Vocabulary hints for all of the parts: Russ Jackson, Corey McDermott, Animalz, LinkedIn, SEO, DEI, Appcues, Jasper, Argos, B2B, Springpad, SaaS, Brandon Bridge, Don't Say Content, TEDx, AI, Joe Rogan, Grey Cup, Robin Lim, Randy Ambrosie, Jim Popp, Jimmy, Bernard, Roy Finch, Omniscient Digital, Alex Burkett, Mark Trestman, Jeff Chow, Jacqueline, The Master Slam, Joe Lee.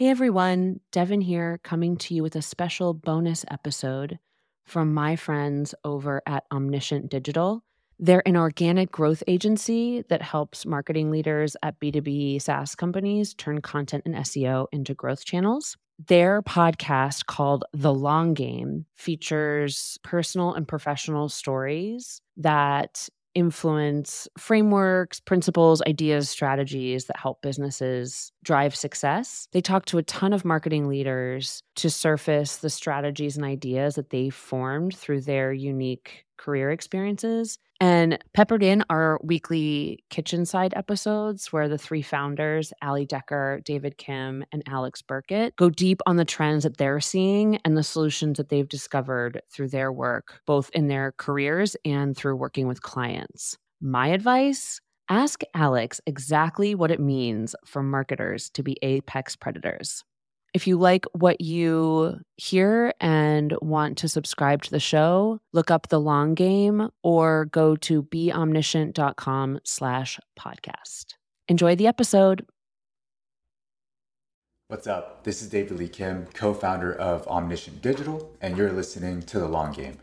Hey everyone, Devin here, coming to you with a special bonus episode from my friends over at Omniscient Digital. They're an organic growth agency that helps marketing leaders at B2B SaaS companies turn content and SEO into growth channels. Their podcast called The Long Game features personal and professional stories that influence frameworks, principles, ideas, strategies that help businesses drive success. They talk to a ton of marketing leaders to surface the strategies and ideas that they formed through their unique career experiences. And peppered in are weekly kitchen side episodes where the three founders, Allie Decker, David Kim, and Alex Burkett, go deep on the trends that they're seeing and the solutions that they've discovered through their work, both in their careers and through working with clients. My advice? Ask Alex exactly what it means for marketers to be apex predators. If you like what you hear and want to subscribe to the show, look up The Long Game or go to beomniscient.com/podcast. Enjoy the episode. What's up? This is David Lee Kim, co-founder of Omniscient Digital, and you're listening to The Long Game.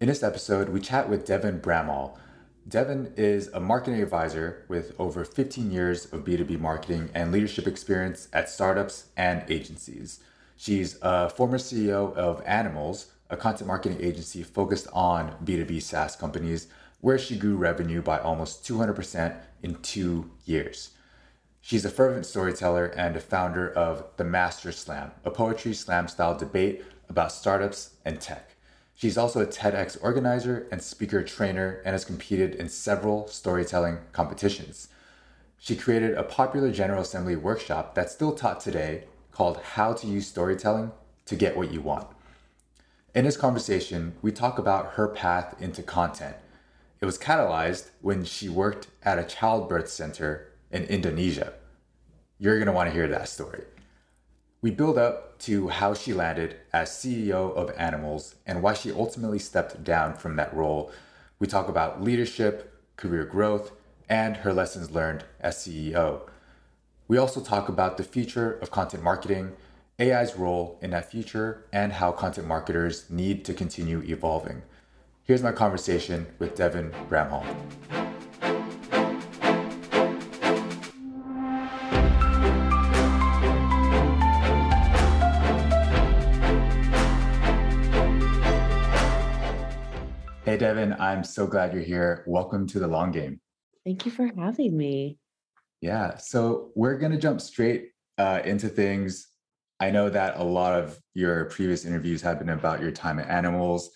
In this episode, we chat with Devin Bramhall. Devin is a marketing advisor with over 15 years of B2B marketing and leadership experience at startups and agencies. She's a former CEO of Animalz, a content marketing agency focused on B2B SaaS companies, where she grew revenue by almost 200% in 2 years. She's a fervent storyteller and a founder of The Master Slam, a poetry slam style debate about startups and tech. She's also a TEDx organizer and speaker trainer and has competed in several storytelling competitions. She created a popular General Assembly workshop that's still taught today called How to Use Storytelling to Get What You Want. In this conversation, we talk about her path into content. It was catalyzed when she worked at a childbirth center in Indonesia. You're going to want to hear that story. We build up to how she landed as CEO of Animalz and why she ultimately stepped down from that role. We talk about leadership, career growth, and her lessons learned as CEO. We also talk about the future of content marketing, AI's role in that future, and how content marketers need to continue evolving. Here's my conversation with Devin Bramhall. Hey, Devin, I'm so glad you're here. Welcome to The Long Game. Thank you for having me. Yeah, so we're going to jump straight into things. I know that a lot of your previous interviews have been about your time at Animalz.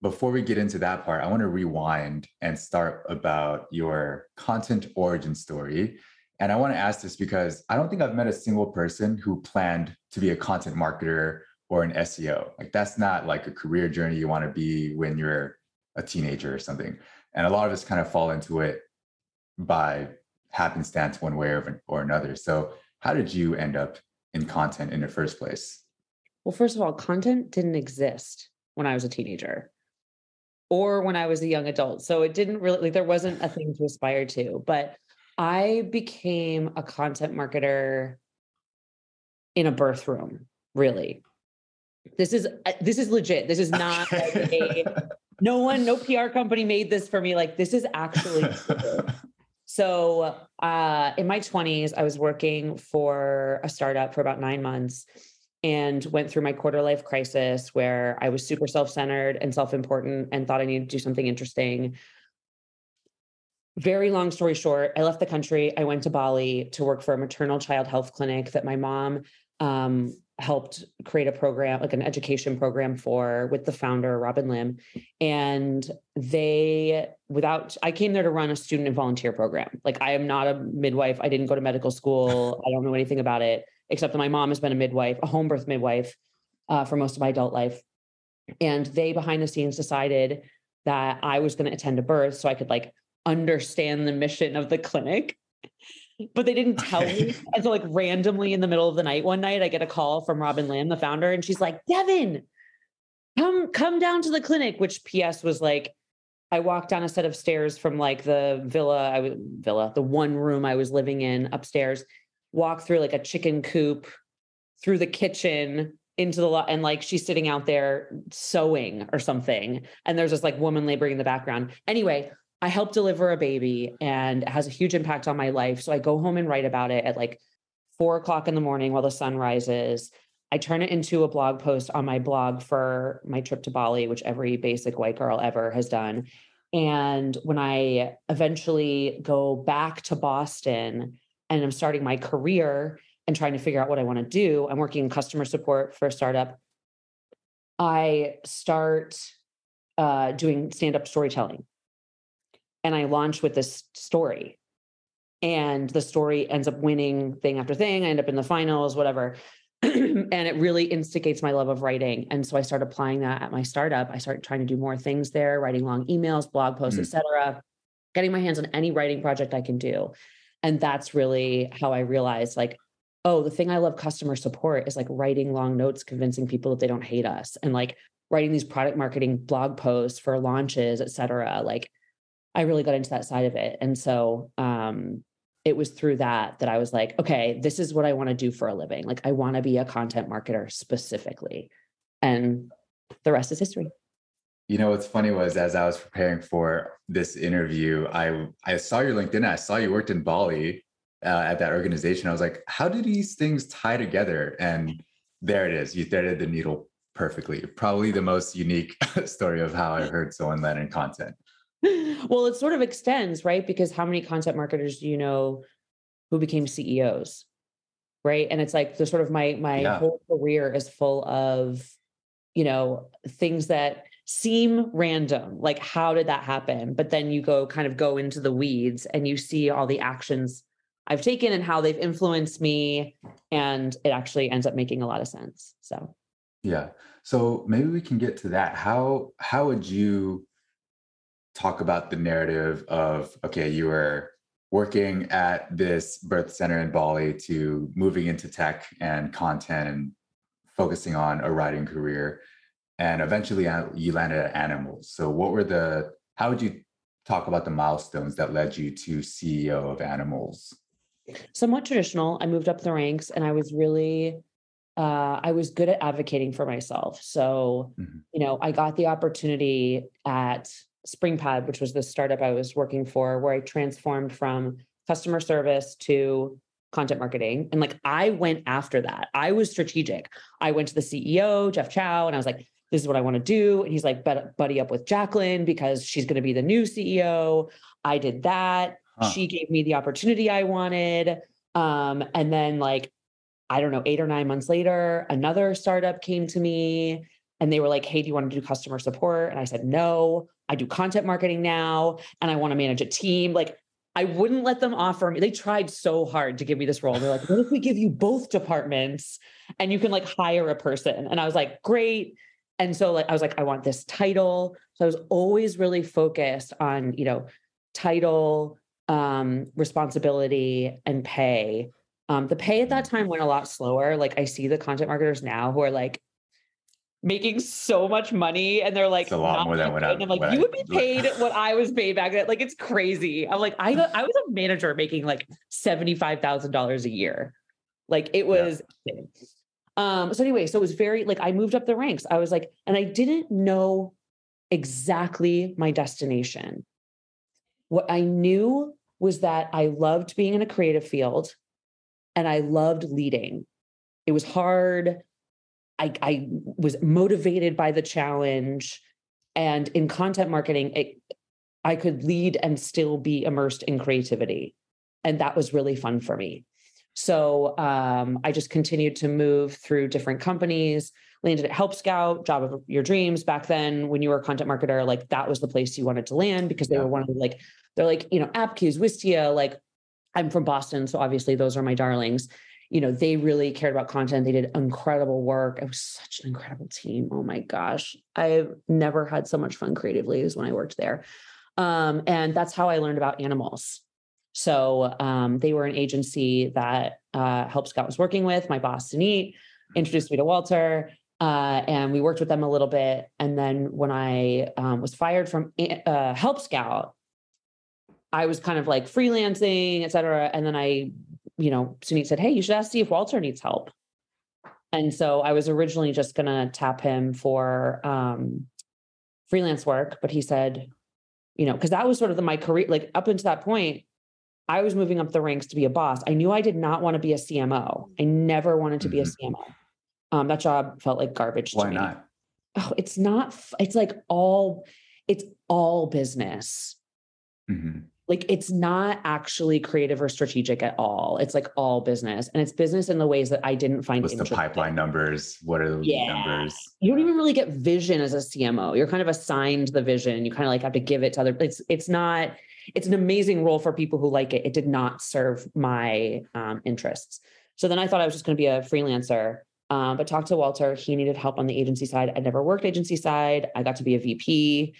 Before we get into that part, I want to rewind and start about your content origin story. And I want to ask this because I don't think I've met a single person who planned to be a content marketer or an SEO. Like, that's not like a career journey you want to be when you're a teenager or something. And a lot of us kind of fall into it by happenstance one way or another. So how did you end up in content in the first place? Well, first of all, content didn't exist when I was a teenager or when I was a young adult. So it didn't really, like, there wasn't a thing to aspire to, but I became a content marketer in a birth room, really. This is legit. This is not like no PR company made this for me. Like, this is actually true. So in my 20s, I was working for a startup for about 9 months and went through my quarter life crisis where I was super self-centered and self-important and thought I needed to do something interesting. Very long story short, I left the country. I went to Bali to work for a maternal child health clinic that my mom helped create a program, like an education program for, with the founder, Robin Lim. And I came there to run a student and volunteer program. Like, I am not a midwife. I didn't go to medical school. I don't know anything about it, except that my mom has been a midwife, a home birth midwife for most of my adult life. And they behind the scenes decided that I was going to attend a birth so I could, like, understand the mission of the clinic. But they didn't tell me. And so, like, randomly in the middle of the night, one night I get a call from Robin Lim, the founder. And she's like, Devin, come down to the clinic, which PS was like, I walked down a set of stairs from, like, the the one room I was living in upstairs, walked through, like, a chicken coop through the kitchen into the lot, and like she's sitting out there sewing or something. And there's this like woman laboring in the background. Anyway, I helped deliver a baby and it has a huge impact on my life. So I go home and write about it at like 4 o'clock in the morning while the sun rises. I turn it into a blog post on my blog for my trip to Bali, which every basic white girl ever has done. And when I eventually go back to Boston and I'm starting my career and trying to figure out what I want to do, I'm working in customer support for a startup. I start doing stand-up storytelling. And I launch with this story. And the story ends up winning thing after thing. I end up in the finals, whatever. And it really instigates my love of writing. And so I start applying that at my startup. I start trying to do more things there, writing long emails, blog posts, etc., getting my hands on any writing project I can do. And that's really how I realized, like, oh, the thing I love customer support is like writing long notes, convincing people that they don't hate us, and like writing these product marketing blog posts for launches, etc. Like, I really got into that side of it. And so, it was through that I was like, okay, this is what I want to do for a living. Like, I want to be a content marketer specifically. And the rest is history. You know, what's funny was, as I was preparing for this interview, I saw your LinkedIn. I saw you worked in Bali at that organization. I was like, how do these things tie together? And there it is. You threaded the needle perfectly. Probably the most unique story of how I heard someone land in content. Well, it sort of extends, right? Because how many content marketers do you know who became CEOs, right? And it's like the sort of my whole career is full of, you know, things that seem random, like how did that happen? But then you go into the weeds and you see all the actions I've taken and how they've influenced me, and it actually ends up making a lot of sense. So yeah, so maybe we can get to that. How would you talk about the narrative of, okay, you were working at this birth center in Bali to moving into tech and content and focusing on a writing career. And eventually you landed at Animalz. So how would you talk about the milestones that led you to CEO of Animalz? Somewhat traditional. I moved up the ranks and I was really, I was good at advocating for myself. So, you know, I got the opportunity at Springpad, which was the startup I was working for, where I transformed from customer service to content marketing. And like, I went after that. I was strategic. I went to the CEO, Jeff Chow, and I was like, this is what I want to do. And he's like, buddy up with Jacqueline because she's going to be the new CEO. I did that. Huh. She gave me the opportunity I wanted. And then like, I don't know, 8 or 9 months later, another startup came to me and they were like, hey, do you want to do customer support? And I said, no, I do content marketing now and I want to manage a team. Like, I wouldn't let them offer me. They tried so hard to give me this role. They're like, what if we give you both departments and you can like hire a person? And I was like, great. And so like, I was like, I want this title. So I was always really focused on, you know, title, responsibility, and pay. The pay at that time went a lot slower. Like, I see the content marketers now who are like making so much money, and they're like, it's a lot more than what I'm like, you would be paid what I was paid back then. Like, it's crazy. I'm like, I was a manager making like $75,000 a year. Like, it was, yeah. So anyway, so it was very like, I moved up the ranks. I was like, and I didn't know exactly my destination. What I knew was that I loved being in a creative field and I loved leading. It was hard. I was motivated by the challenge, and in content marketing, I could lead and still be immersed in creativity. And that was really fun for me. So I just continued to move through different companies, landed at Help Scout, job of your dreams. Back then when you were a content marketer, like that was the place you wanted to land because they were one of the, like, they're like, you know, Appcues, Wistia, like I'm from Boston. So obviously those are my darlings. You know, they really cared about content. They did incredible work. It was such an incredible team. Oh my gosh. I've never had so much fun creatively as when I worked there. And that's how I learned about Animalz. So they were an agency that Help Scout was working with. My boss, Sunit, introduced me to Walter. And we worked with them a little bit. And then when I was fired from Help Scout, I was kind of like freelancing, etc. And then Sunit said, hey, you should ask, see if Walter needs help. And so I was originally just going to tap him for freelance work, but he said, you know, because that was sort of my career, like up until that point, I was moving up the ranks to be a boss. I knew I did not want to be a CMO. I never wanted to be a CMO. That job felt like garbage to me. Why not? Oh, it's not, it's all business. Mm-hmm. Like, it's not actually creative or strategic at all. It's like all business, and it's business in the ways that I didn't find interesting. What's the pipeline numbers? What are the numbers? You don't even really get vision as a CMO. You're kind of assigned the vision. You kind of like have to give it to other. It's not, it's an amazing role for people who like it. It did not serve my interests. So then I thought I was just going to be a freelancer, but talked to Walter. He needed help on the agency side. I'd never worked agency side. I got to be a VP.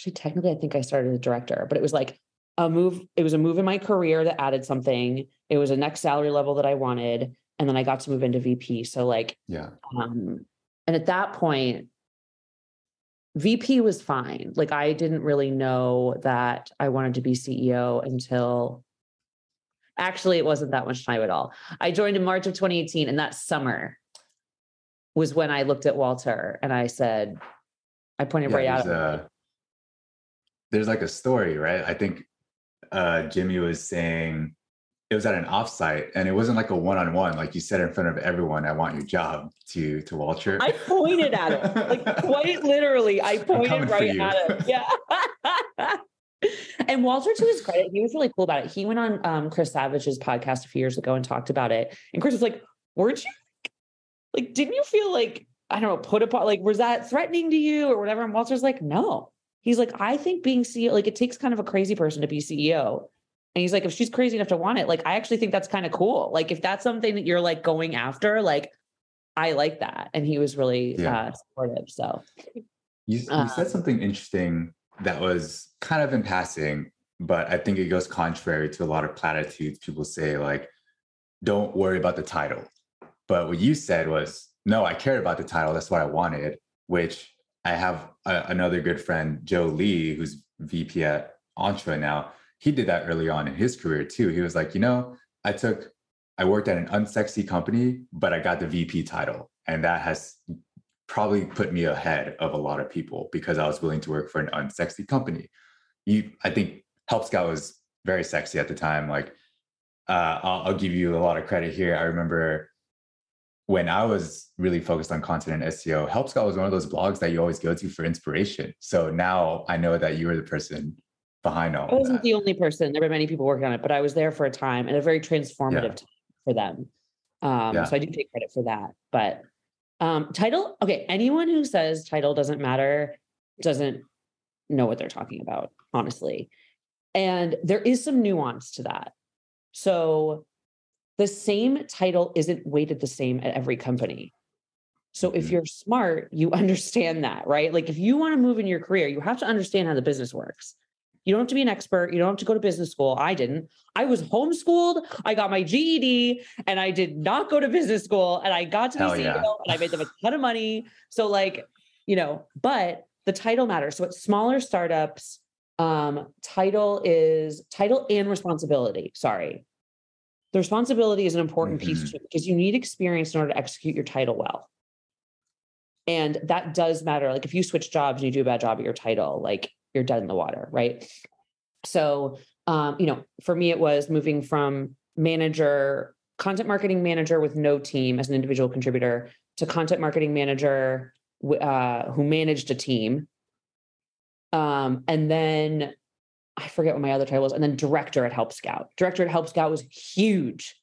Actually, technically, I think I started as a director, but it was like a move. It was a move in my career that added something. It was a next salary level that I wanted. And then I got to move into VP. So like, yeah. And at that point, VP was fine. Like, I didn't really know that I wanted to be CEO until, actually, it wasn't that much time at all. I joined in March of 2018. And that summer was when I looked at Walter and I said, I pointed right out. There's like a story, right? I think Jimmy was saying it was at an offsite, and it wasn't like a one-on-one. Like, you said in front of everyone, "I want your job," to Walter. I pointed at it, like quite literally. I pointed right at it. Yeah. And Walter, to his credit, he was really cool about it. He went on Chris Savage's podcast a few years ago and talked about it. And Chris was like, "Weren't you like? Didn't you feel like, I don't know, put upon? Like, was that threatening to you or whatever?" And Walter's like, "No." He's like, I think being CEO, like, it takes kind of a crazy person to be CEO. And he's like, if she's crazy enough to want it, like, I actually think that's kind of cool. Like, if that's something that you're like going after, like, I like that. And he was really supportive. So you said something interesting that was kind of in passing, but I think it goes contrary to a lot of platitudes. People say like, don't worry about the title. But what you said was, no, I cared about the title. That's what I wanted, which I have another good friend, Joe Lee, who's VP at Entre now. He did that early on in his career too. He was like, you know, I worked at an unsexy company, but I got the VP title. And that has probably put me ahead of a lot of people because I was willing to work for an unsexy company. I think Help Scout was very sexy at the time. Like, I'll give you a lot of credit here. I remember when I was really focused on content and SEO, Help Scout was one of those blogs that you always go to for inspiration. So now I know that you were the person behind all that. I wasn't the only person. There were many people working on it, but I was there for a time and a very transformative time for them. So I do take credit for that. But title, okay, anyone who says title doesn't matter doesn't know what they're talking about, honestly. And there is some nuance to that. So the same title isn't weighted the same at every company. So if you're smart, you understand that, right? Like, if you want to move in your career, you have to understand how the business works. You don't have to be an expert. You don't have to go to business school. I didn't. I was homeschooled. I got my GED and I did not go to business school, and I got to be CEO and I made them a ton of money. So like, you know, but the title matters. So at smaller startups, title and responsibility. Sorry. The responsibility is an important piece too, because you need experience in order to execute your title well. And that does matter. Like, if you switch jobs and you do a bad job at your title, like, you're dead in the water, right? So, you know, for me, it was moving from content marketing manager with no team as an individual contributor to content marketing manager who managed a team. And then I forget what my other title was. And then director at Help Scout. Director at Help Scout was huge,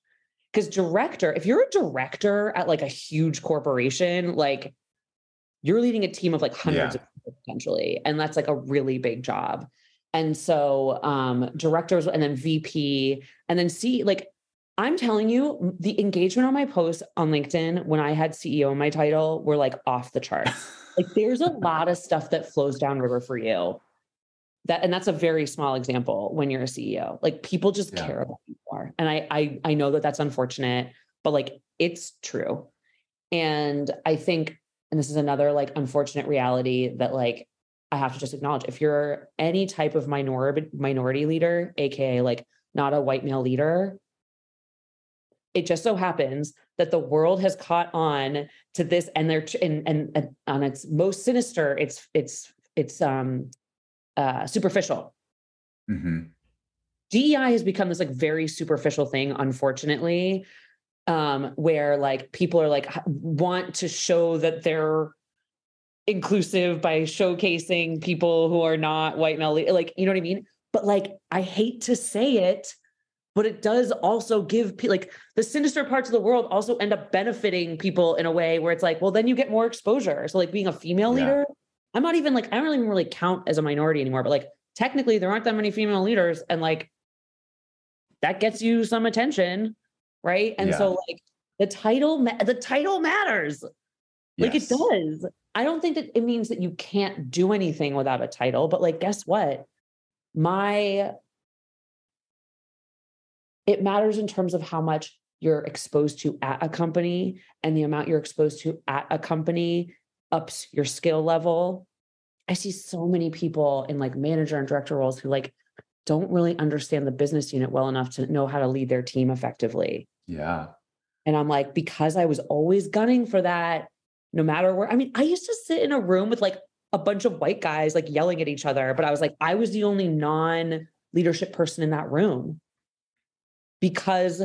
because if you're a director at like a huge corporation, like, you're leading a team of like hundreds of people potentially. And that's like a really big job. And so directors, and then VP, and then like, I'm telling you, the engagement on my posts on LinkedIn when I had CEO in my title were like off the charts. Like, there's a lot of stuff that flows downriver for you. And that's a very small example when you're a CEO. Like, people just care about you more. And I know that that's unfortunate, but like, it's true. And I think, and this is another like unfortunate reality that like I have to just acknowledge, if you're any type of minority leader, AKA like not a white male leader, it just so happens that the world has caught on to this, and they're and on its most sinister, it's superficial. Mm-hmm. DEI has become this like very superficial thing, unfortunately, where like people are like want to show that they're inclusive by showcasing people who are not white male, like, you know what I mean? But like, I hate to say it, but it does also give like the sinister parts of the world also end up benefiting people in a way where it's like, well, then you get more exposure. So like being a female leader, I'm not even like, I don't even really count as a minority anymore, but like technically there aren't that many female leaders, and like that gets you some attention. Right. And so like the title matters. Yes. Like it does. I don't think that it means that you can't do anything without a title, but like, guess what? It matters in terms of how much you're exposed to at a company, and the amount you're exposed to at a company ups your skill level. I see so many people in like manager and director roles who like don't really understand the business unit well enough to know how to lead their team effectively. Yeah. And I'm like, because I was always gunning for that, no matter where. I mean, I used to sit in a room with like a bunch of white guys like yelling at each other, but I was like, I was the only non-leadership person in that room because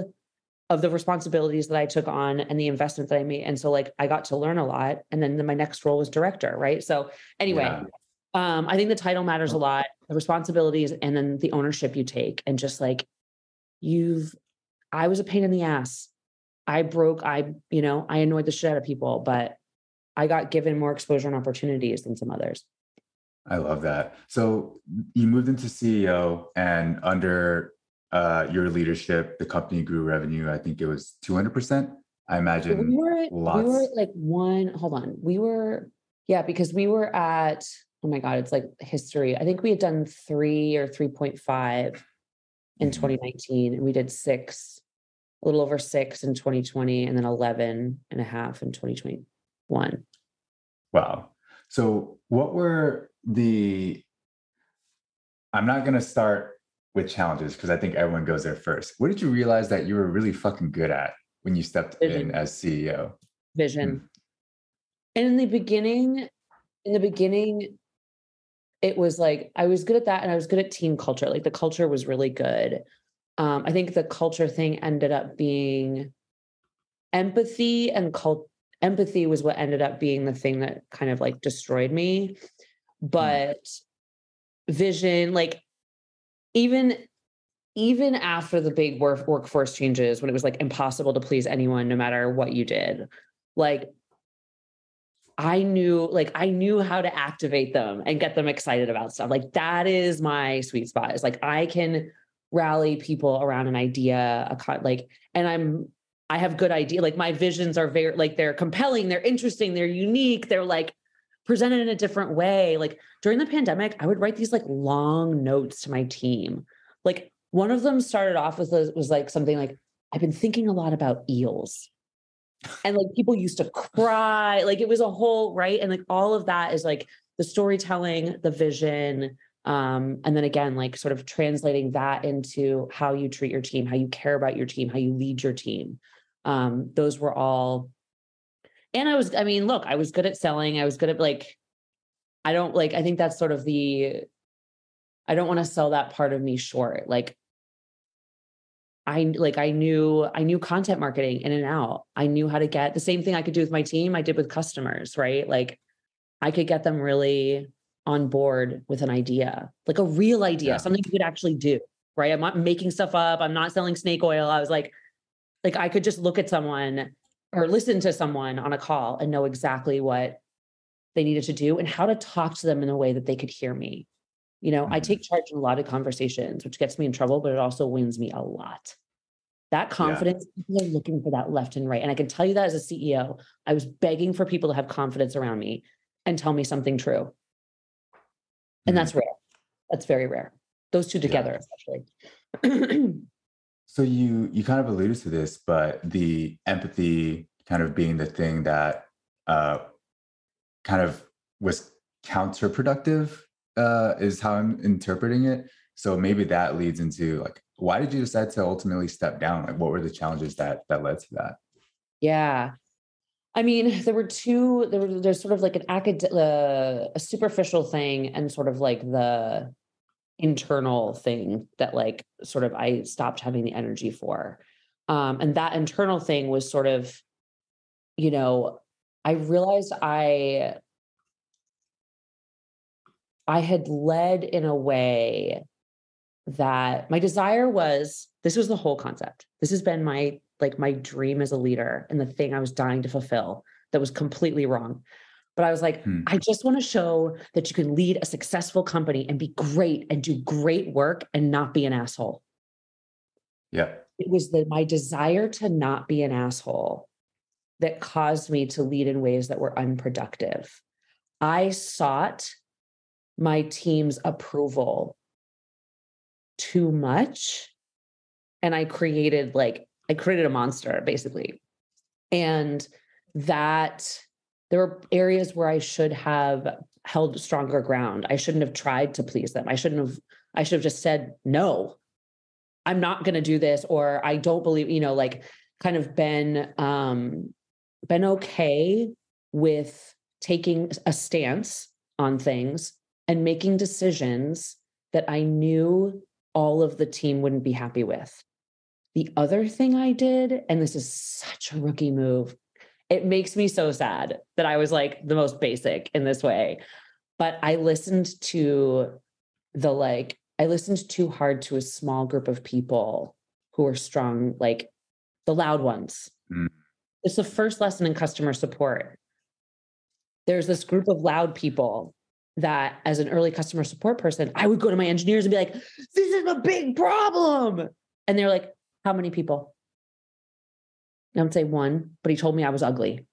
of the responsibilities that I took on and the investment that I made. And so like, I got to learn a lot. And then my next role was director. Right. So anyway, I think the title matters a lot, the responsibilities, and then the ownership you take. And just like I was a pain in the ass. I annoyed the shit out of people, but I got given more exposure and opportunities than some others. I love that. So you moved into CEO, and under your leadership, the company grew revenue. I think it was 200%. I imagine because we were at, oh my God, it's like history. I think we had done 3 or 3.5 in 2019, and we did 6, a little over 6 in 2020, and then 11.5 in 2021. Wow. So what were I'm not going to start with challenges, because I think everyone goes there first. What did you realize that you were really fucking good at when you stepped in as CEO? Vision. And in the beginning, it was like, I was good at that, and I was good at team culture. Like the culture was really good. I think the culture thing ended up being empathy, and empathy was what ended up being the thing that kind of like destroyed me. But vision, like even after the big workforce changes, when it was like impossible to please anyone, no matter what you did, like I knew how to activate them and get them excited about stuff. Like that is my sweet spot. It's like, I can rally people around an idea, I have good idea. Like my visions are very, like they're compelling, they're interesting, they're unique. They're like presented in a different way. Like during the pandemic, I would write these like long notes to my team. Like one of them started off with was like something like, I've been thinking a lot about eels, and like people used to cry. Like it was a whole, right. And like all of that is like the storytelling, the vision, and then again, like sort of translating that into how you treat your team, how you care about your team, how you lead your team. Those were all, and I was good at selling. I was good at like, I think that's sort of I don't want to sell that part of me short. Like I knew content marketing in and out. I knew how to get the same thing I could do with my team, I did with customers, right? Like I could get them really on board with an idea, like a real idea, something you could actually do, right? I'm not making stuff up. I'm not selling snake oil. I was like I could just look at someone or listen to someone on a call and know exactly what they needed to do and how to talk to them in a way that they could hear me. You know, I take charge in a lot of conversations, which gets me in trouble, but it also wins me a lot. That confidence, people are looking for that left and right. And I can tell you that as a CEO, I was begging for people to have confidence around me and tell me something true. And that's rare. That's very rare. Those two together, especially. So you kind of alluded to this, but the empathy kind of being the thing that kind of was counterproductive is how I'm interpreting it. So maybe that leads into like, why did you decide to ultimately step down? Like, what were the challenges that led to that? Yeah. I mean, there's sort of like an academic, a superficial thing and sort of like the internal thing that like sort of I stopped having the energy for. And that internal thing was sort of, you know, I realized I had led in a way that my desire was, this was the whole concept. This has been my dream as a leader and the thing I was dying to fulfill that was completely wrong. But I was like, I just want to show that you can lead a successful company and be great and do great work and not be an asshole. Yeah. It was my desire to not be an asshole that caused me to lead in ways that were unproductive. I sought my team's approval too much. And I created a monster basically. And that there were areas where I should have held stronger ground. I shouldn't have tried to please them. I should have just said, no, I'm not going to do this. Or I don't believe, you know, like kind of been okay with taking a stance on things and making decisions that I knew all of the team wouldn't be happy with. The other thing I did, and this is such a rookie move, it makes me so sad that I was like the most basic in this way, but I listened too hard to a small group of people who were strong, like the loud ones. Mm. It's the first lesson in customer support. There's this group of loud people that as an early customer support person, I would go to my engineers and be like, this is a big problem. And they're like, how many people? I would say one, but he told me I was ugly.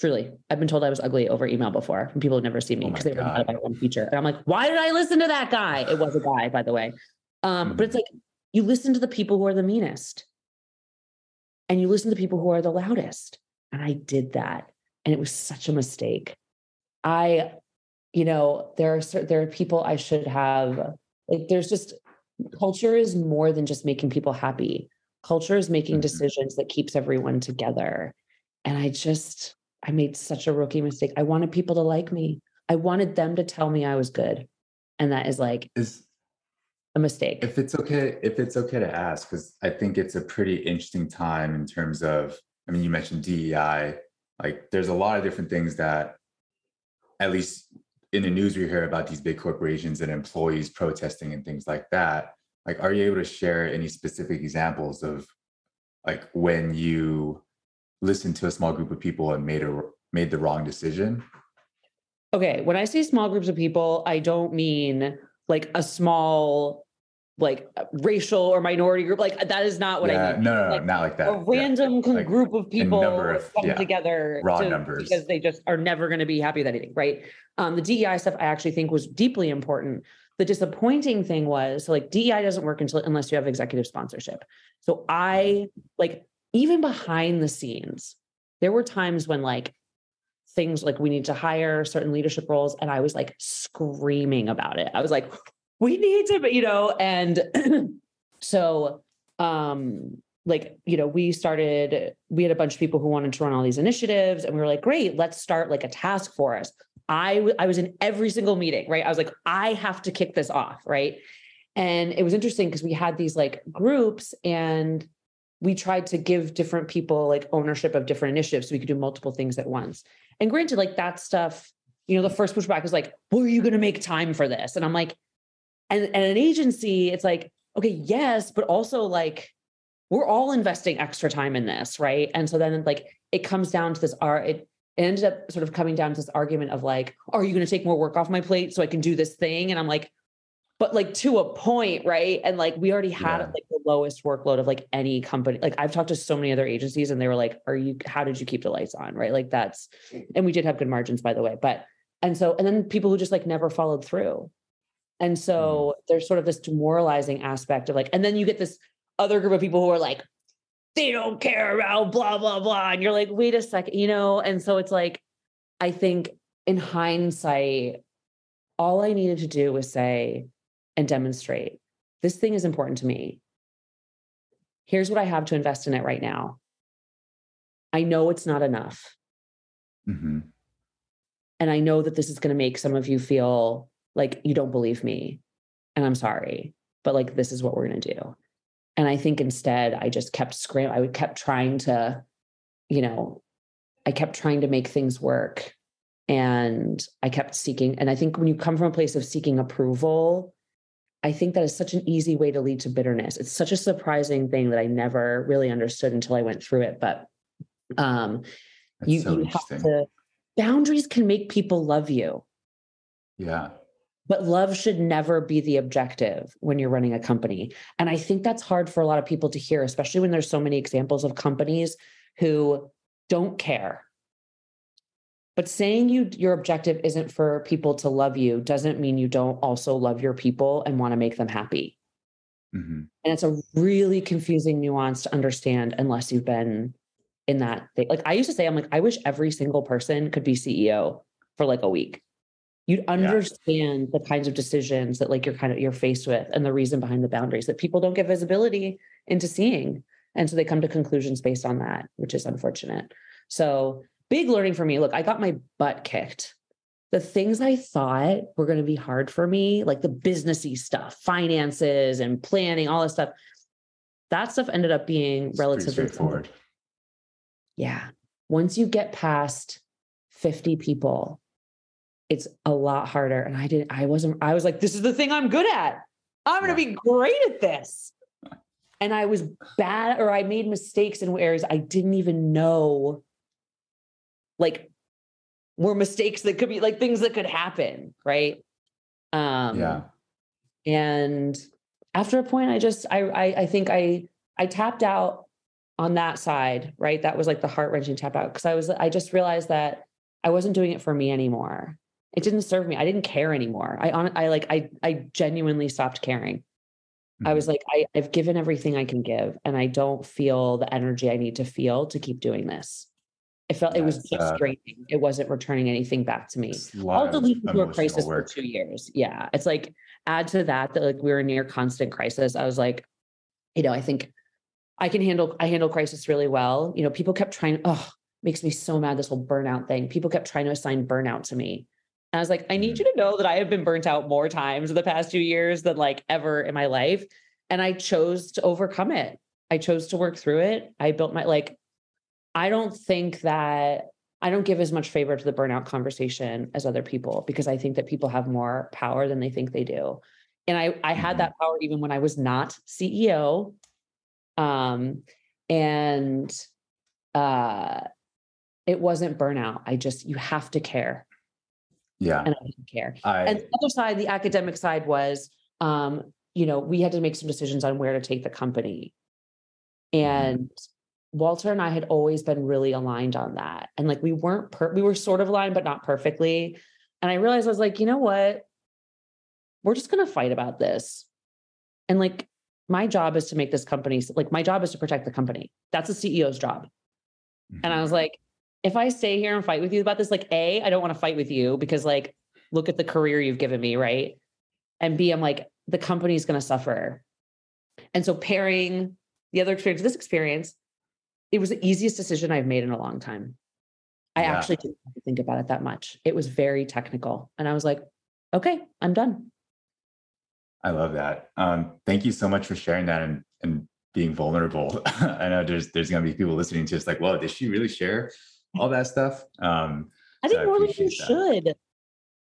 Truly. I've been told I was ugly over email before from people who never see me because they were mad about one feature. And I'm like, why did I listen to that guy? It was a guy, by the way. But it's like, you listen to the people who are the meanest and you listen to people who are the loudest. And I did that. And it was such a mistake. There are people I should have, like, there's just, culture is more than just making people happy. Culture is making decisions that keeps everyone together. And I made such a rookie mistake. I wanted people to like me. I wanted them to tell me I was good. And that is a mistake. If it's okay to ask, because I think it's a pretty interesting time in terms of, I mean, you mentioned DEI, like there's a lot of different things that at least in the news, we hear about these big corporations and employees protesting and things like that. Like, are you able to share any specific examples of like when you listened to a small group of people and made the wrong decision? Okay. When I say small groups of people, I don't mean like a small, like racial or minority group. Like that is not what I mean. No, like, not like that. A random group of people come together. Raw numbers. Because they just are never going to be happy with anything. Right. The DEI stuff I actually think was deeply important. The disappointing thing was, so like DEI doesn't work unless you have executive sponsorship. So I like, even behind the scenes, there were times when like things like we need to hire certain leadership roles. And I was like screaming about it. I was like, we need to, you know, and so, like, you know, we had a bunch of people who wanted to run all these initiatives and we were like, great, let's start like a task force. I was in every single meeting, right? I was like, I have to kick this off, right? And it was interesting because we had these like groups and we tried to give different people like ownership of different initiatives so we could do multiple things at once. And granted, like that stuff, you know, the first pushback was like, well, are you going to make time for this? And I'm like, and an agency, it's like, okay, yes, but also like, we're all investing extra time in this, right? And so then like, it comes down to this, it ended up sort of coming down to this argument of like, are you going to take more work off my plate so I can do this thing? And I'm like, but like to a point, right? And like, we already had like the lowest workload of like any company. Like I've talked to so many other agencies and they were like, how did you keep the lights on? Right? Like that's, and we did have good margins by the way, but, and then people who just like never followed through. And so there's sort of this demoralizing aspect of like, and then you get this other group of people who are like, they don't care about blah, blah, blah. And you're like, wait a second, you know? And so it's like, I think in hindsight, all I needed to do was say and demonstrate, this thing is important to me. Here's what I have to invest in it right now. I know it's not enough. Mm-hmm. And I know that this is going to make some of you feel like you don't believe me. And I'm sorry, but like, this is what we're going to do. And I think instead I just kept scrambling. I kept trying to make things work. And I kept seeking. And I think when you come from a place of seeking approval, I think that is such an easy way to lead to bitterness. It's such a surprising thing that I never really understood until I went through it. But you have to, boundaries can make people love you. Yeah. But love should never be the objective when you're running a company. And I think that's hard for a lot of people to hear, especially when there's so many examples of companies who don't care. But saying your objective isn't for people to love you doesn't mean you don't also love your people and want to make them happy. Mm-hmm. And it's a really confusing nuance to understand unless you've been in that thing. Like I used to say, I'm like, I wish every single person could be CEO for like a week. You'd understand the kinds of decisions that like you're faced with and the reason behind the boundaries that people don't get visibility into seeing. And so they come to conclusions based on that, which is unfortunate. So big learning for me. Look, I got my butt kicked. The things I thought were going to be hard for me, like the businessy stuff, finances and planning, all this stuff, that stuff ended up being relatively straightforward. Yeah. Once you get past 50 people, it's a lot harder. And I was like, this is the thing I'm good at. I'm going to be great at this. And I was bad, or I made mistakes in areas I didn't even know. Like were mistakes that could be like things that could happen. Right. And after a point, I think I tapped out on that side. Right. That was like the heart-wrenching tap out. Cause I just realized that I wasn't doing it for me anymore. It didn't serve me. I didn't care anymore. I genuinely stopped caring. Mm-hmm. I was like, I've given everything I can give and I don't feel the energy I need to feel to keep doing this. It felt it was just draining. It wasn't returning anything back to me. I'll delete the crisis work. For 2 years. Yeah. It's like, add to that like we were near constant crisis. I was like, I think I handle crisis really well. People kept trying, makes me so mad. This whole burnout thing. People kept trying to assign burnout to me. And I was like, I need you to know that I have been burnt out more times in the past 2 years than like ever in my life. And I chose to overcome it. I chose to work through it. I built my, like, I don't give as much favor to the burnout conversation as other people, because I think that people have more power than they think they do. And I had that power even when I was not CEO. It wasn't burnout. You have to care. Yeah. And I didn't care. And the other side, the academic side was, we had to make some decisions on where to take the company. And Walter and I had always been really aligned on that. And like, we weren't, we were sort of aligned, but not perfectly. And I realized, I was like, you know what? We're just going to fight about this. And like, my job is to make this company, like my job is to protect the company. That's the CEO's job. Mm-hmm. And I was like, if I stay here and fight with you about this, like A, I don't want to fight with you because like, look at the career you've given me. Right. And B, I'm like, the company's going to suffer. And so pairing the other experience, this experience, it was the easiest decision I've made in a long time. I actually didn't have to think about it that much. It was very technical. And I was like, okay, I'm done. I love that. Thank you so much for sharing that and being vulnerable. I know there's going to be people listening to us like, whoa, did she really share all that stuff? I think more people should.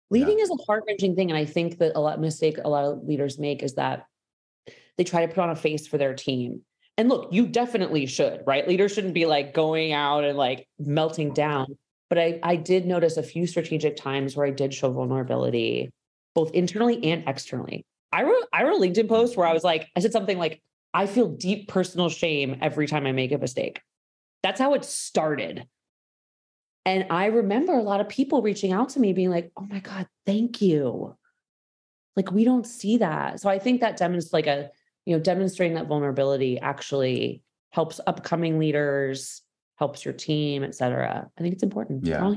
Leading is a heart-wrenching thing. And I think that a lot of leaders make is that they try to put on a face for their team. And look, you definitely should, right? Leaders shouldn't be like going out and like melting down. But I did notice a few strategic times where I did show vulnerability, both internally and externally. I wrote a LinkedIn post where I said something like, I feel deep personal shame every time I make a mistake. That's how it started. And I remember a lot of people reaching out to me being like, oh my God, thank you. Like, we don't see that. So I think that demonstrates like demonstrating that vulnerability actually helps upcoming leaders, helps your team, et cetera. I think it's important. Yeah.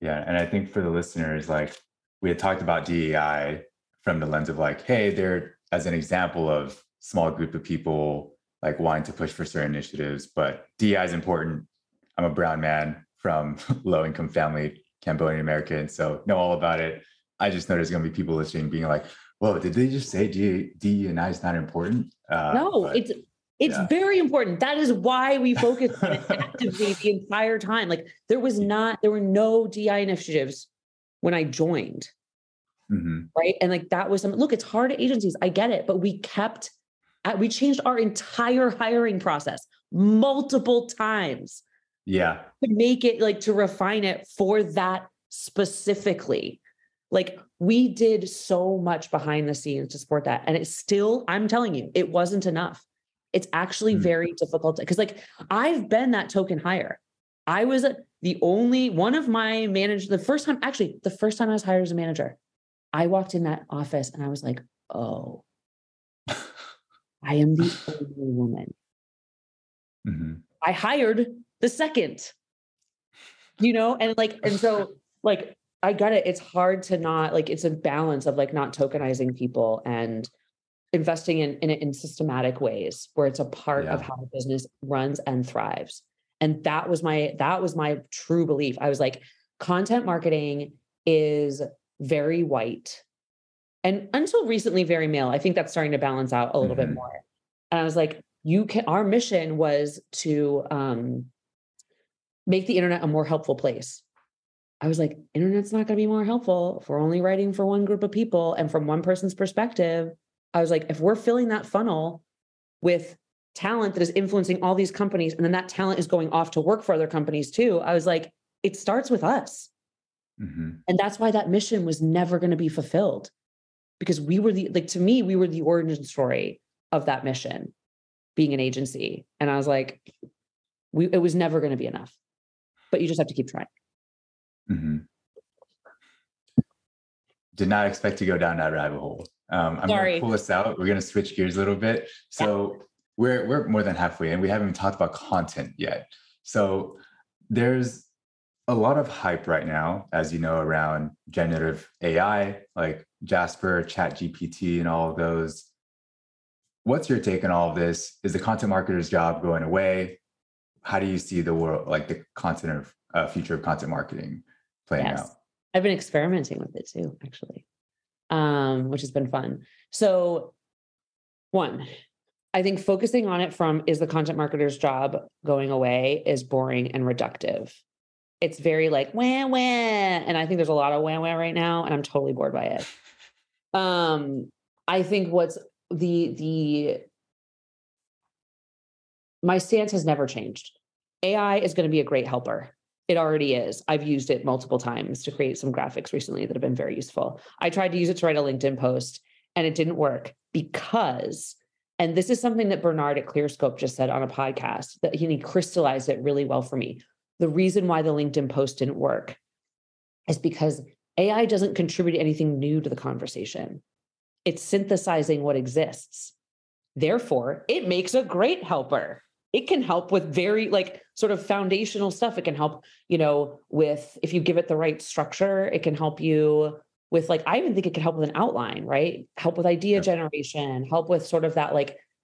Yeah. And I think for the listeners, like we had talked about DEI from the lens of like, hey, they're as an example of small group of people like wanting to push for certain initiatives, but DEI is important I'm a brown man from low-income family, Cambodian American, so know all about it. I just know there's going to be people listening being like, whoa, did they just say DE&I is not important? No, but, it's very important. That is why we focused on it actively the entire time. Like there were no DEI initiatives when I joined. Mm-hmm. Right. And like, that was something, look, it's hard at agencies. I get it. But we changed our entire hiring process multiple times. Yeah. To make it to refine it for that specifically. Like we did so much behind the scenes to support that. And it's still, I'm telling you, it wasn't enough. It's actually very difficult because I've been that token hire. I was the first time I was hired as a manager, I walked in that office and I was like, oh, I am the only woman. Mm-hmm. I hired the second, and so I got it. It's hard to not it's a balance of not tokenizing people and investing in it in systematic ways where it's a part of how the business runs and thrives. And that was my true belief. I was like, content marketing is very white. And until recently, very male. I think that's starting to balance out a little bit more. And I was like, our mission was to make the internet a more helpful place. I was like, internet's not going to be more helpful if we're only writing for one group of people and from one person's perspective. I was like, if we're filling that funnel with talent that is influencing all these companies, and then that talent is going off to work for other companies too. I was like, it starts with us. Mm-hmm. And that's why that mission was never going to be fulfilled, because we were we were the origin story of that mission, being an agency. And I was like, it was never going to be enough, but you just have to keep trying. Mm-hmm. Did not expect to go down that rabbit hole. I'm going to pull us out. We're going to switch gears a little bit. So we're more than halfway in. We haven't even talked about content yet. So there's a lot of hype right now, as you know, around generative AI, like Jasper, ChatGPT, and all of those. What's your take on all of this? Is the content marketer's job going away? How do you see the world, the content of future of content marketing playing out? I've been experimenting with it too, actually. Which has been fun. So one, I think focusing on it from is the content marketer's job going away is boring and reductive. It's very wah, wah. And I think there's a lot of wah, wah right now, and I'm totally bored by it. I think what's my stance has never changed. AI is going to be a great helper. It already is. I've used it multiple times to create some graphics recently that have been very useful. I tried to use it to write a LinkedIn post and it didn't work because, and this is something that Bernard at ClearScope just said on a podcast, that he crystallized it really well for me. The reason why the LinkedIn post didn't work is because AI doesn't contribute anything new to the conversation. It's synthesizing what exists. Therefore, it makes a great helper. It can help with very sort of foundational stuff. It can help, with, if you give it the right structure, it can help you with I even think it can help with an outline, right? Help with idea generation, help with sort of that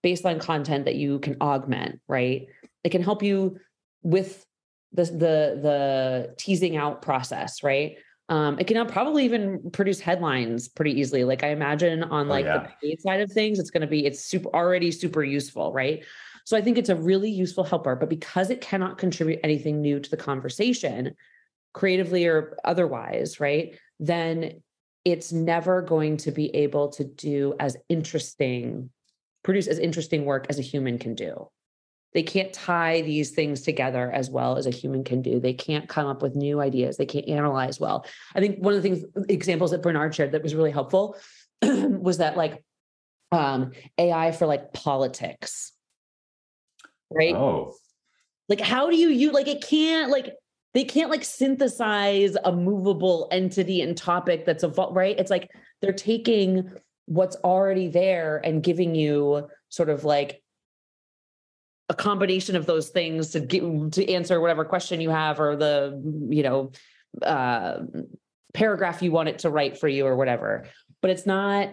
baseline content that you can augment, right? It can help you with the teasing out process, right? It can now probably even produce headlines pretty easily. I imagine on the paid side of things, it's super already super useful, right? So I think it's a really useful helper, but because it cannot contribute anything new to the conversation, creatively or otherwise, right? Then it's never going to be able to produce as interesting work as a human can do. They can't tie these things together as well as a human can do. They can't come up with new ideas. They can't analyze well. I think one of the examples that Bernard shared that was really helpful was that AI for politics. Right. Oh. How do you it can't they can't synthesize a movable entity and topic that's evolved, right? It's they're taking what's already there and giving you sort of a combination of those things to get to answer whatever question you have or the, paragraph you want it to write for you or whatever, but it's not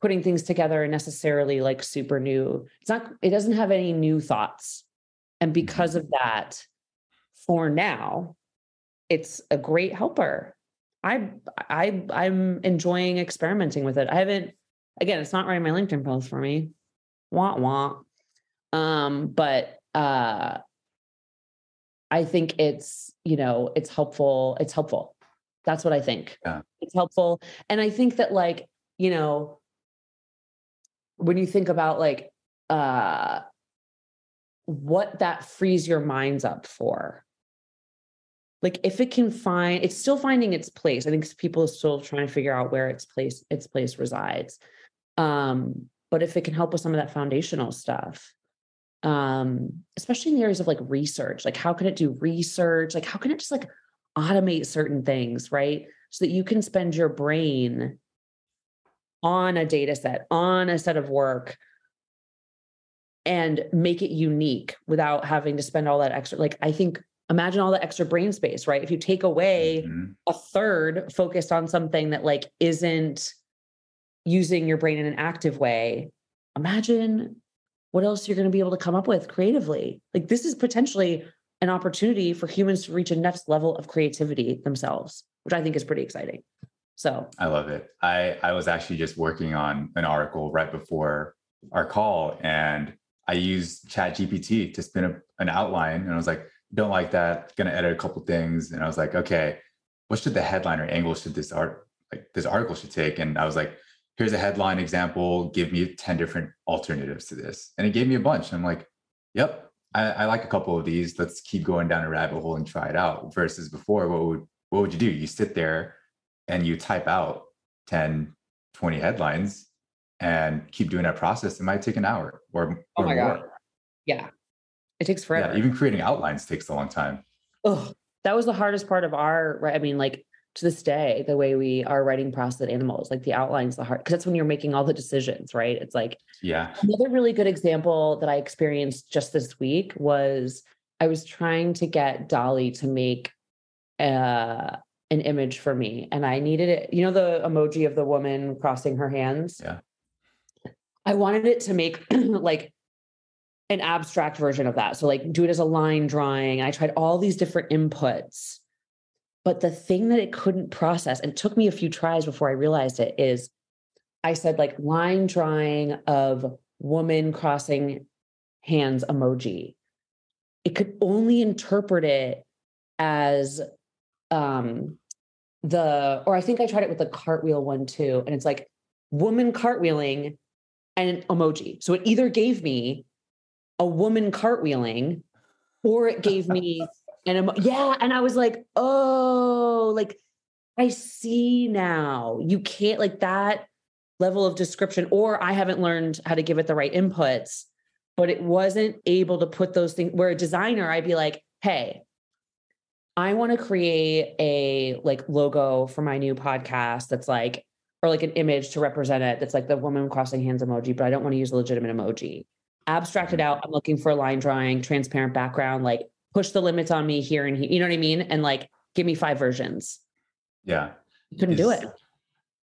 putting things together and necessarily super new. It doesn't have any new thoughts. And because of that, for now, it's a great helper. I'm enjoying experimenting with it. I haven't, again, it's not writing my LinkedIn post for me. But I think it's, you know, it's helpful. It's helpful. That's what I think. Yeah. It's helpful. And I think that, like, you know, when you think about like, what that frees your minds up for, like if it can find, it's still finding its place. I think people are still trying to figure out where its place resides. But if it can help with some of that foundational stuff, especially in the areas of like research, like how can it do research? Like how can it just like automate certain things, right? So that you can spend your brain on a data set, on a set of work, and make it unique without having to spend all that extra. Like, I think, imagine all that extra brain space, right? If you take away a third focused on something that like isn't using your brain in an active way, imagine what else you're going to be able to come up with creatively. Like, this is potentially an opportunity for humans to reach a next level of creativity themselves, which I think is pretty exciting. So I love it. I was actually just working on an article right before our call, and I used ChatGPT to spin up an outline, and I was like, don't like that, going to edit a couple things. And I was like, okay, what should the headline or angle should this article should take? And I was like, here's a headline example, give me 10 different alternatives to this. And it gave me a bunch. And I'm like, yep, I like a couple of these. Let's keep going down a rabbit hole and try it out. Versus before, what would you do? You sit there and you type out 10, 20 headlines and keep doing that process. It might take an hour or more. God. Yeah. It takes forever. Yeah, even creating outlines takes a long time. Oh, that was the hardest part of our, right? I mean, like, to this day, the way we are writing process at Animalz, like the outlines, the hard, because that's when you're making all the decisions, right? It's like, yeah. Another really good example that I experienced just this week was I was trying to get Dolly to make an image for me, and I needed it. You know, the emoji of the woman crossing her hands. Yeah. I wanted it to make like an abstract version of that. So like do it as a line drawing. I tried all these different inputs, but the thing that it couldn't process, and it took me a few tries before I realized it, is I said like line drawing of woman crossing hands emoji. It could only interpret it as or I think I tried it with the cartwheel one too. And it's like woman cartwheeling and an emoji. So it either gave me a woman cartwheeling, or it gave me and I was like, oh, like I see now. You can't, like, that level of description, or I haven't learned how to give it the right inputs, but it wasn't able to put those things where a designer, I'd be like, hey, I want to create a like logo for my new podcast that's like, or like an image to represent it that's like the woman crossing hands emoji, but I don't want to use a legitimate emoji. Abstract it out. I'm looking for a line drawing, transparent background, like push the limits on me here and here. You know what I mean? And like, give me 5 versions. Yeah. Couldn't do it.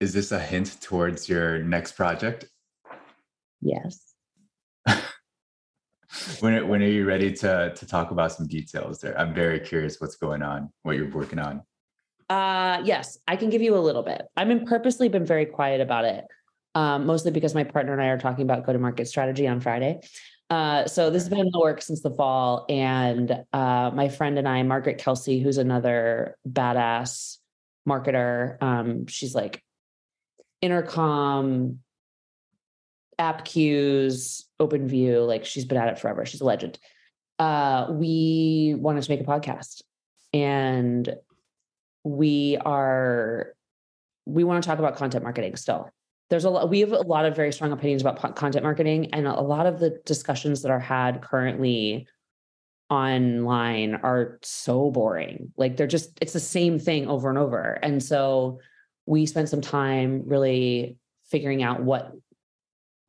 Is this a hint towards your next project? Yes. When are you ready to talk about some details there? I'm very curious what's going on, what you're working on. Yes, I can give you a little bit. I've been purposely been very quiet about it. Mostly because my partner and I are talking about go-to-market strategy on Friday. So this has been in the works since the fall. And my friend and I, Margaret Kelsey, who's another badass marketer, she's like Intercom, Appcues, Open View, like she's been at it forever. She's a legend. We wanted to make a podcast, and we want to talk about content marketing still. We have a lot of very strong opinions about content marketing, and a lot of the discussions that are had currently online are so boring. Like it's the same thing over and over. And so we spent some time really figuring out what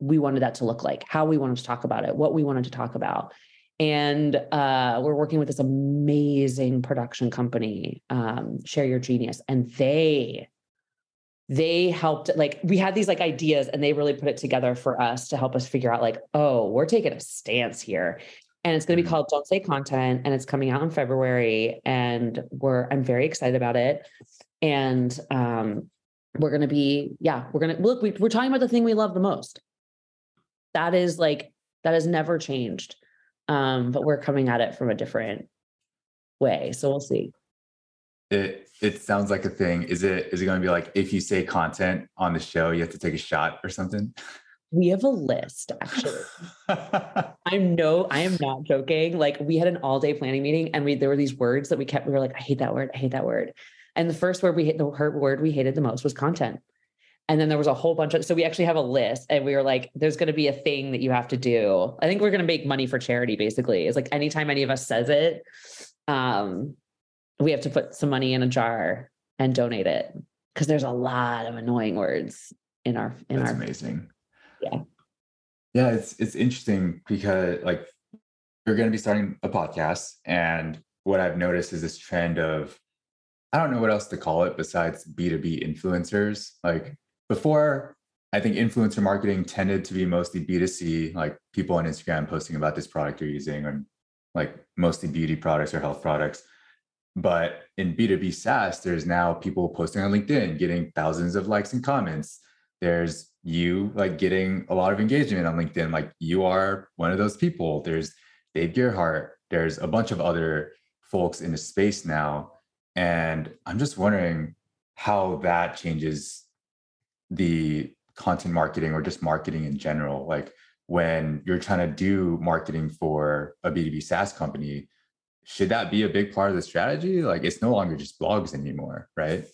we wanted that to look like, how we wanted to talk about it, what we wanted to talk about. And we're working with this amazing production company, Share Your Genius, and they helped, like, we had these like ideas, and they really put it together for us to help us figure out like, oh, we're taking a stance here. and it's going to be called Don't Say Content, and it's coming out in February, and I'm very excited about it. And we're talking about the thing we love the most. That has never changed. But we're coming at it from a different way. So we'll see. It sounds like a thing. Is it going to be like, if you say content on the show, you have to take a shot or something? We have a list, actually. I am not joking. Like, we had an all-day planning meeting, and there were these words that we were like, I hate that word. I hate that word. And the word we hated the most was content. And then there was a whole bunch so we actually have a list, and we were like, there's going to be a thing that you have to do. I think we're going to make money for charity, basically. It's like, anytime any of us says it, we have to put some money in a jar and donate it. Cause there's a lot of annoying words in That's our amazing. Yeah. Yeah. It's interesting because, like, you're going to be starting a podcast. And what I've noticed is this trend of, I don't know what else to call it besides B2B influencers. Like, before, I think influencer marketing tended to be mostly B2C, like people on Instagram posting about this product you're using, or like mostly beauty products or health products. But in B2B SaaS, there's now people posting on LinkedIn, getting thousands of likes and comments. There's you, like, getting a lot of engagement on LinkedIn. Like, you are one of those people. There's Dave Gerhardt. There's a bunch of other folks in the space now. And I'm just wondering how that changes the content marketing, or just marketing in general. Like, when you're trying to do marketing for a B2B SaaS company, should that be a big part of the strategy? Like, it's no longer just blogs anymore, right?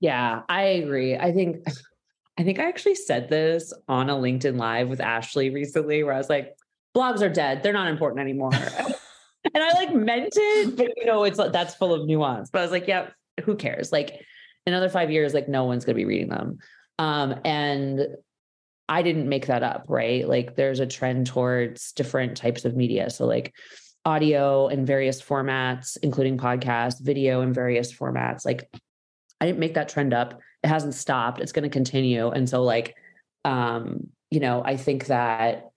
Yeah, I agree. I think I actually said this on a LinkedIn Live with Ashley recently, where I was like, blogs are dead. They're not important anymore. And I meant it, but it's like, that's full of nuance. But I was like, yeah, who cares? Like, in another 5 years, like, no one's going to be reading them. And I didn't make that up, right? Like, there's a trend towards different types of media. So, like, audio in various formats, including podcasts, video in various formats. Like, I didn't make that trend up. It hasn't stopped. It's going to continue. And so, like, I think that,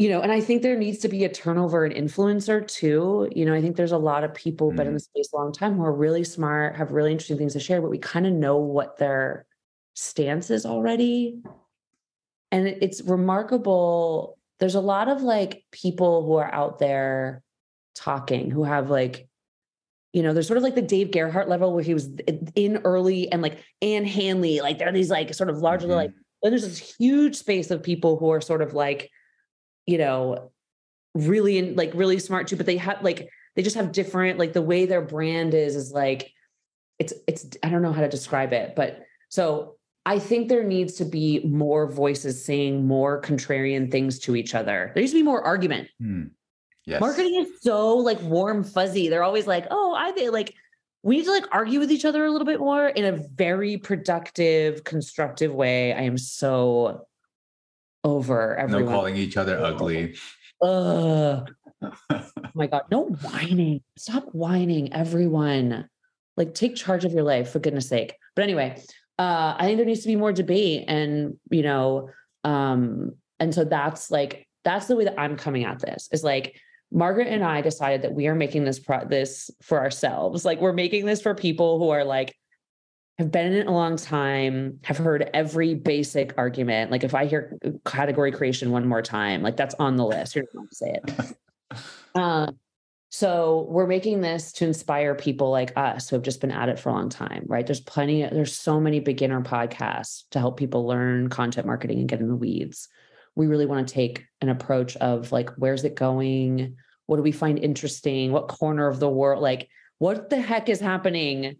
and I think there needs to be a turnover in influencer too. I think there's a lot of people been in the space a long time who are really smart, have really interesting things to share, but we kind of know what their stance is already. And it's remarkable. There's a lot of, like, people who are out there talking, who have, like, there's sort of like the Dave Gerhardt level where he was in early, and like Anne Hanley, like, there are these, like, sort of larger, like, then there's this huge space of people who are sort of like, really, like, really smart too, but they have, like, they just have different, like, the way their brand is like, it's, I don't know how to describe it, but so I think there needs to be more voices saying more contrarian things to each other. There needs to be more argument. Yes. Marketing is so, like, warm, fuzzy. They're always like, oh, we need to, like, argue with each other a little bit more in a very productive, constructive way. I am so over everyone. No calling each other ugly. Oh my God. No whining. Stop whining, everyone. Like, take charge of your life, for goodness sake. But anyway, I think there needs to be more debate, and, and so that's the way that I'm coming at this, is like, Margaret and I decided that we are making this this for ourselves. Like, we're making this for people who are, like, have been in it a long time, have heard every basic argument. Like, if I hear category creation one more time, like, that's on the list. You're not going to say it. So we're making this to inspire people like us who have just been at it for a long time, right? There's so many beginner podcasts to help people learn content marketing and get in the weeds. We really want to take an approach of, like, where's it going? What do we find interesting? What corner of the world? Like, what the heck is happening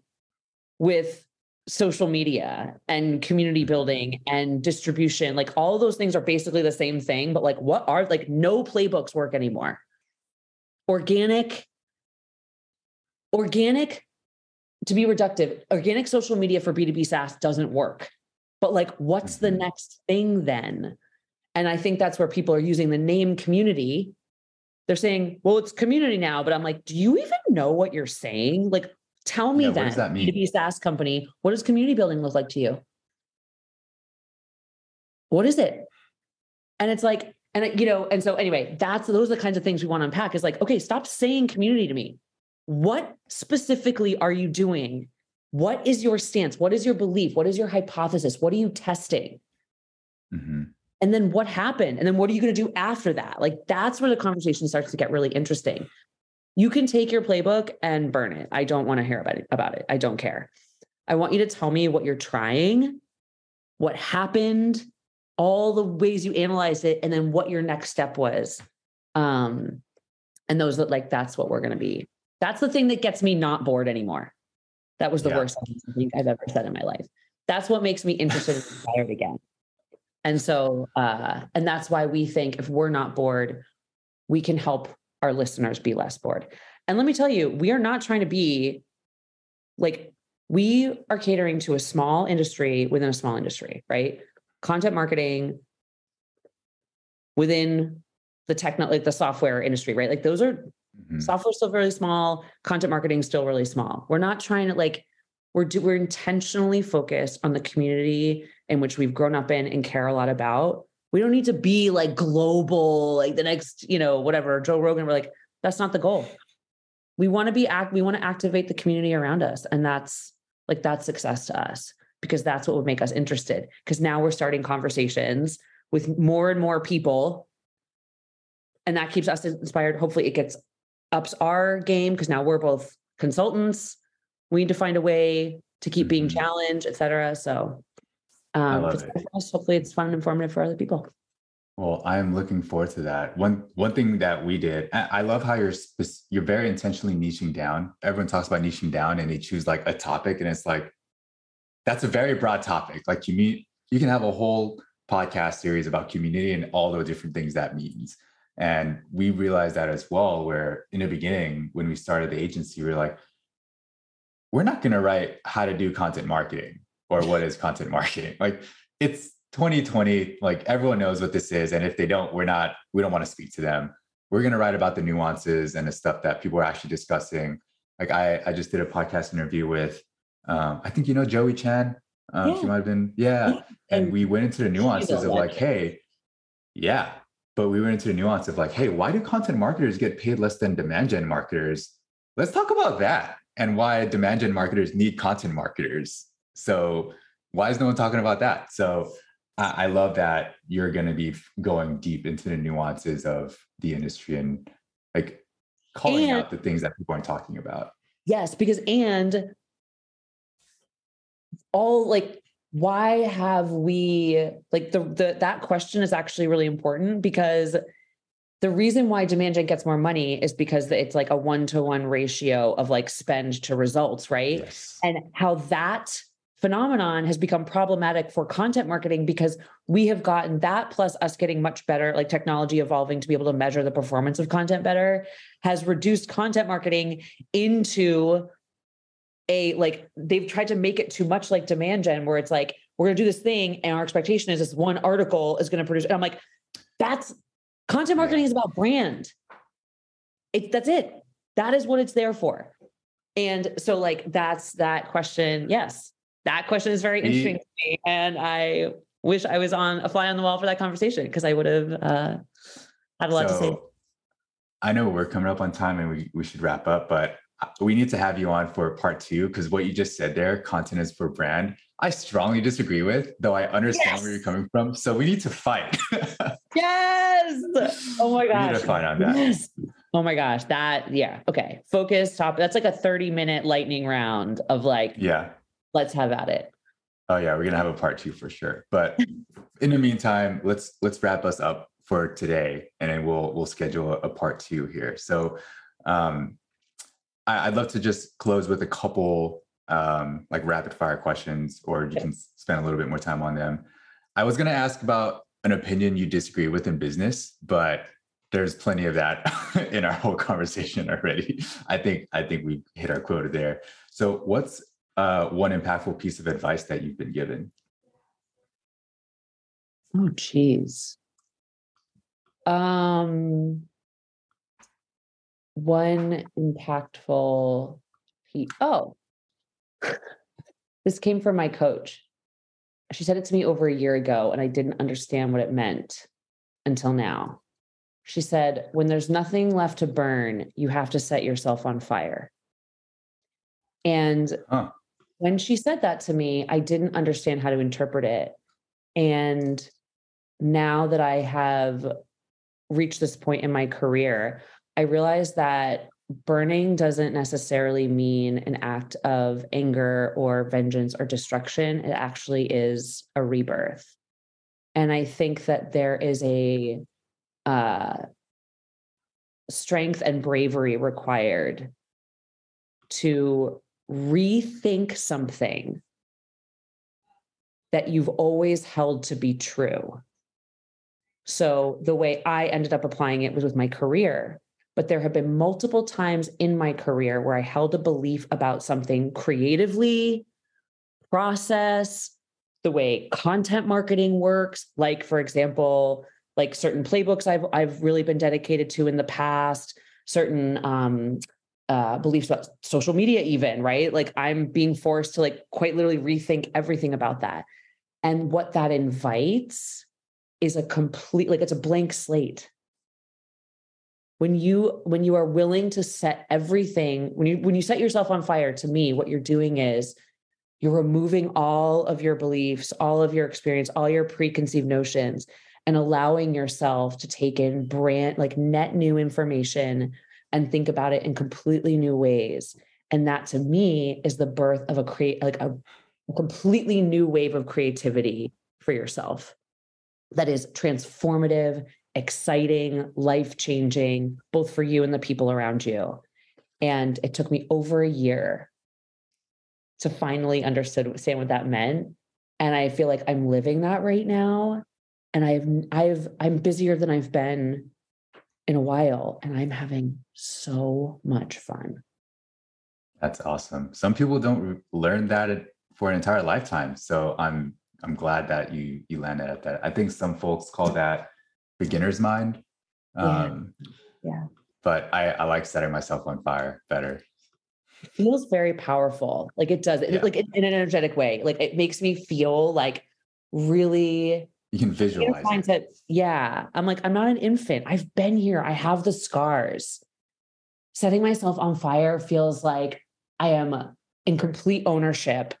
with social media and community building and distribution? Like, all those things are basically the same thing, but, like, what are, like, no playbooks work anymore. Organic, to be reductive, organic social media for B2B SaaS doesn't work, but, like, what's the next thing then? And I think that's where people are using the name community. They're saying, well, it's community now, but I'm like, do you even know what you're saying? Like, tell me that, what does that mean? B2B SaaS company, what does community building look like to you? What is it? And it's like, And, you know, and so anyway, those are the kinds of things we want to unpack is like, okay, stop saying community to me. What specifically are you doing? What is your stance? What is your belief? What is your hypothesis? What are you testing? Mm-hmm. And then what happened? And then what are you going to do after that? Like, that's where the conversation starts to get really interesting. You can take your playbook and burn it. I don't want to hear about it. I don't care. I want you to tell me what you're trying, what happened, all the ways you analyzed it, and then what your next step was. And those that like, that's what we're going to be. That's the thing that gets me not bored anymore. That was the worst thing I think I've ever said in my life. That's what makes me interested and inspired again. And so, and that's why we think if we're not bored, we can help our listeners be less bored. And let me tell you, we are not trying to be like, we are catering to a small industry within a small industry, right? Content marketing within the the software industry, right? Like those are software still really small, content marketing still really small. We're not trying to like, we're intentionally focused on the community in which we've grown up in and care a lot about. We don't need to be like global, like the next, you know, whatever, Joe Rogan. We're like, that's not the goal. We want to activate the community around us. And that's like, that's success to us because that's what would make us interested. Because now we're starting conversations with more and more people. And that keeps us inspired. Hopefully it ups our game because now we're both consultants. We need to find a way to keep being challenged, et cetera. So hopefully it's fun and informative for other people. Well, I'm looking forward to that. One thing that we did, I love how you're very intentionally niching down. Everyone talks about niching down and they choose like a topic and it's like, that's a very broad topic. Like you can have a whole podcast series about community and all the different things that means. And we realized that as well, where in the beginning, when we started the agency, we were like, we're not going to write how to do content marketing or what is content marketing. Like it's 2020, like everyone knows what this is. And if they don't, we don't want to speak to them. We're going to write about the nuances and the stuff that people are actually discussing. Like I just did a podcast interview with, I think, you know, Joey Chan, she might've been. Yeah. And we went into the nuances of like, but we went into the nuance of like, hey, why do content marketers get paid less than demand gen marketers? Let's talk about that. And why demand gen marketers need content marketers. So why is no one talking about that? So I love that you're going to be going deep into the nuances of the industry and like calling out the things that people aren't talking about. Yes, because why have we like that question is actually really important because the reason why demand gen gets more money is because it's like a 1-to-1 ratio of like spend to results, right? Yes. And how that phenomenon has become problematic for content marketing because we have gotten that plus us getting much better, like technology evolving to be able to measure the performance of content better has reduced content marketing into they've tried to make it too much like demand gen where it's like, we're going to do this thing. And our expectation is this one article is going to produce. And I'm like, that's content marketing is about brand. That's it. That is what it's there for. And so like, that's that question. Yes. That question is very interesting to me. And I wish I was on a fly on the wall for that conversation because I would have had a lot to say. I know we're coming up on time and we should wrap up, but we need to have you on for part 2 because what you just said there, content is for brand, I strongly disagree with, though I understand where you're coming from. So we need to fight. Yes. Oh my gosh. We need to fight on that. Yes. Oh my gosh. Okay. Focus topic. That's like a 30-minute lightning round of like, let's have at it. Oh yeah. We're going to have a part 2 for sure. But in the meantime, let's wrap us up for today and then we'll schedule a part 2 here. So, I'd love to just close with a couple like rapid fire questions, or you can spend a little bit more time on them. I was going to ask about an opinion you disagree with in business, but there's plenty of that in our whole conversation already. I think we hit our quota there. So what's one impactful piece of advice that you've been given? Oh, geez. One impactful piece. Oh, this came from my coach. She said it to me over a year ago and I didn't understand what it meant. until now. She said, when there's nothing left to burn, you have to set yourself on fire. And when she said that to me, I didn't understand how to interpret it. And now that I have reached this point in my career, I realized that burning doesn't necessarily mean an act of anger or vengeance or destruction. It actually is a rebirth. And I think that there is a strength and bravery required to rethink something that you've always held to be true. So the way I ended up applying it was with my career, but there have been multiple times in my career where I held a belief about something creatively, process, the way content marketing works. Like, for example, like certain playbooks I've really been dedicated to in the past, certain beliefs about social media even, right? Like I'm being forced to like quite literally rethink everything about that. And what that invites is a complete, like it's a blank slate. When you are willing to set everything, when you set yourself on fire, to me, what you're doing is you're removing all of your beliefs, all of your experience, all your preconceived notions, and allowing yourself to take in net new information and think about it in completely new ways. And that to me is the birth of a completely new wave of creativity for yourself. That is transformative, exciting, life-changing, both for you and the people around you. And it took me over a year to finally understand what that meant. And I feel like I'm living that right now. And I'm busier than I've been in a while, and I'm having so much fun. That's awesome. Some people don't learn that for an entire lifetime. So I'm glad that you landed at that. I think some folks call that beginner's mind. Yeah. But I like setting myself on fire better. It feels very powerful. Like it does, yeah. Like in an energetic way. Like it makes me feel like really. You can visualize it. Yeah. I'm like, I'm not an infant. I've been here. I have the scars. Setting myself on fire feels like I am in complete ownership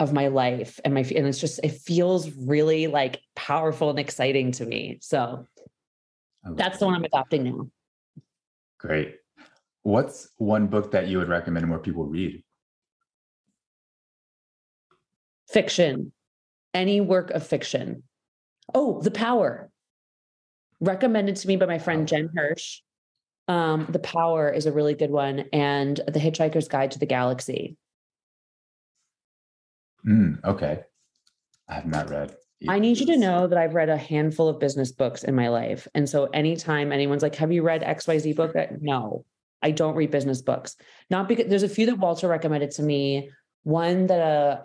of my life and it feels really like powerful and exciting to me. So that's the one I'm adopting now. Great. What's one book that you would recommend more people read? Fiction. Any work of fiction. Oh, The Power. Recommended to me by my friend Jen Hirsch. The Power is a really good one. And The Hitchhiker's Guide to the Galaxy. Okay. I have not read either. I need you to know that I've read a handful of business books in my life. And so anytime anyone's like, have you read XYZ book? No, I don't read business books. Not because there's a few that Walter recommended to me. One that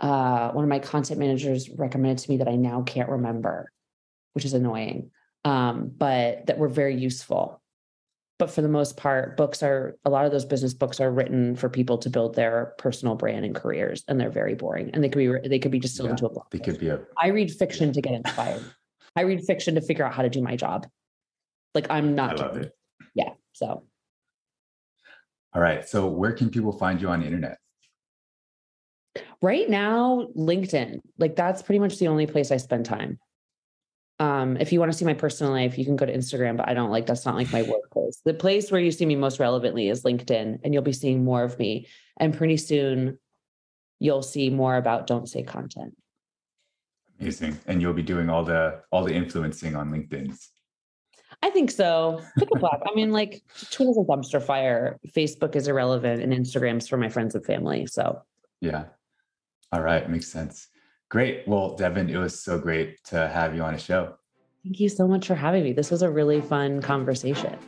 one of my content managers recommended to me that I now can't remember, which is annoying, but that were very useful. But for the most part, a lot of those business books are written for people to build their personal brand and careers, and they're very boring. And they could be distilled into a blog. I read fiction to get inspired. I read fiction to figure out how to do my job. Like I'm not. I love it. Yeah. So. All right. So where can people find you on the internet? Right now, LinkedIn, like that's pretty much the only place I spend time. If you want to see my personal life, you can go to Instagram, but that's not like my workplace. The place where you see me most relevantly is LinkedIn, and you'll be seeing more of me. And pretty soon you'll see more about Don't Say Content. Amazing. And you'll be doing all the influencing on LinkedIn. I think so. Pick a block. I mean, like Twitter's a dumpster fire. Facebook is irrelevant, and Instagram's for my friends and family. So yeah. All right. Makes sense. Great. Well, Devin, it was so great to have you on the show. Thank you so much for having me. This was a really fun conversation.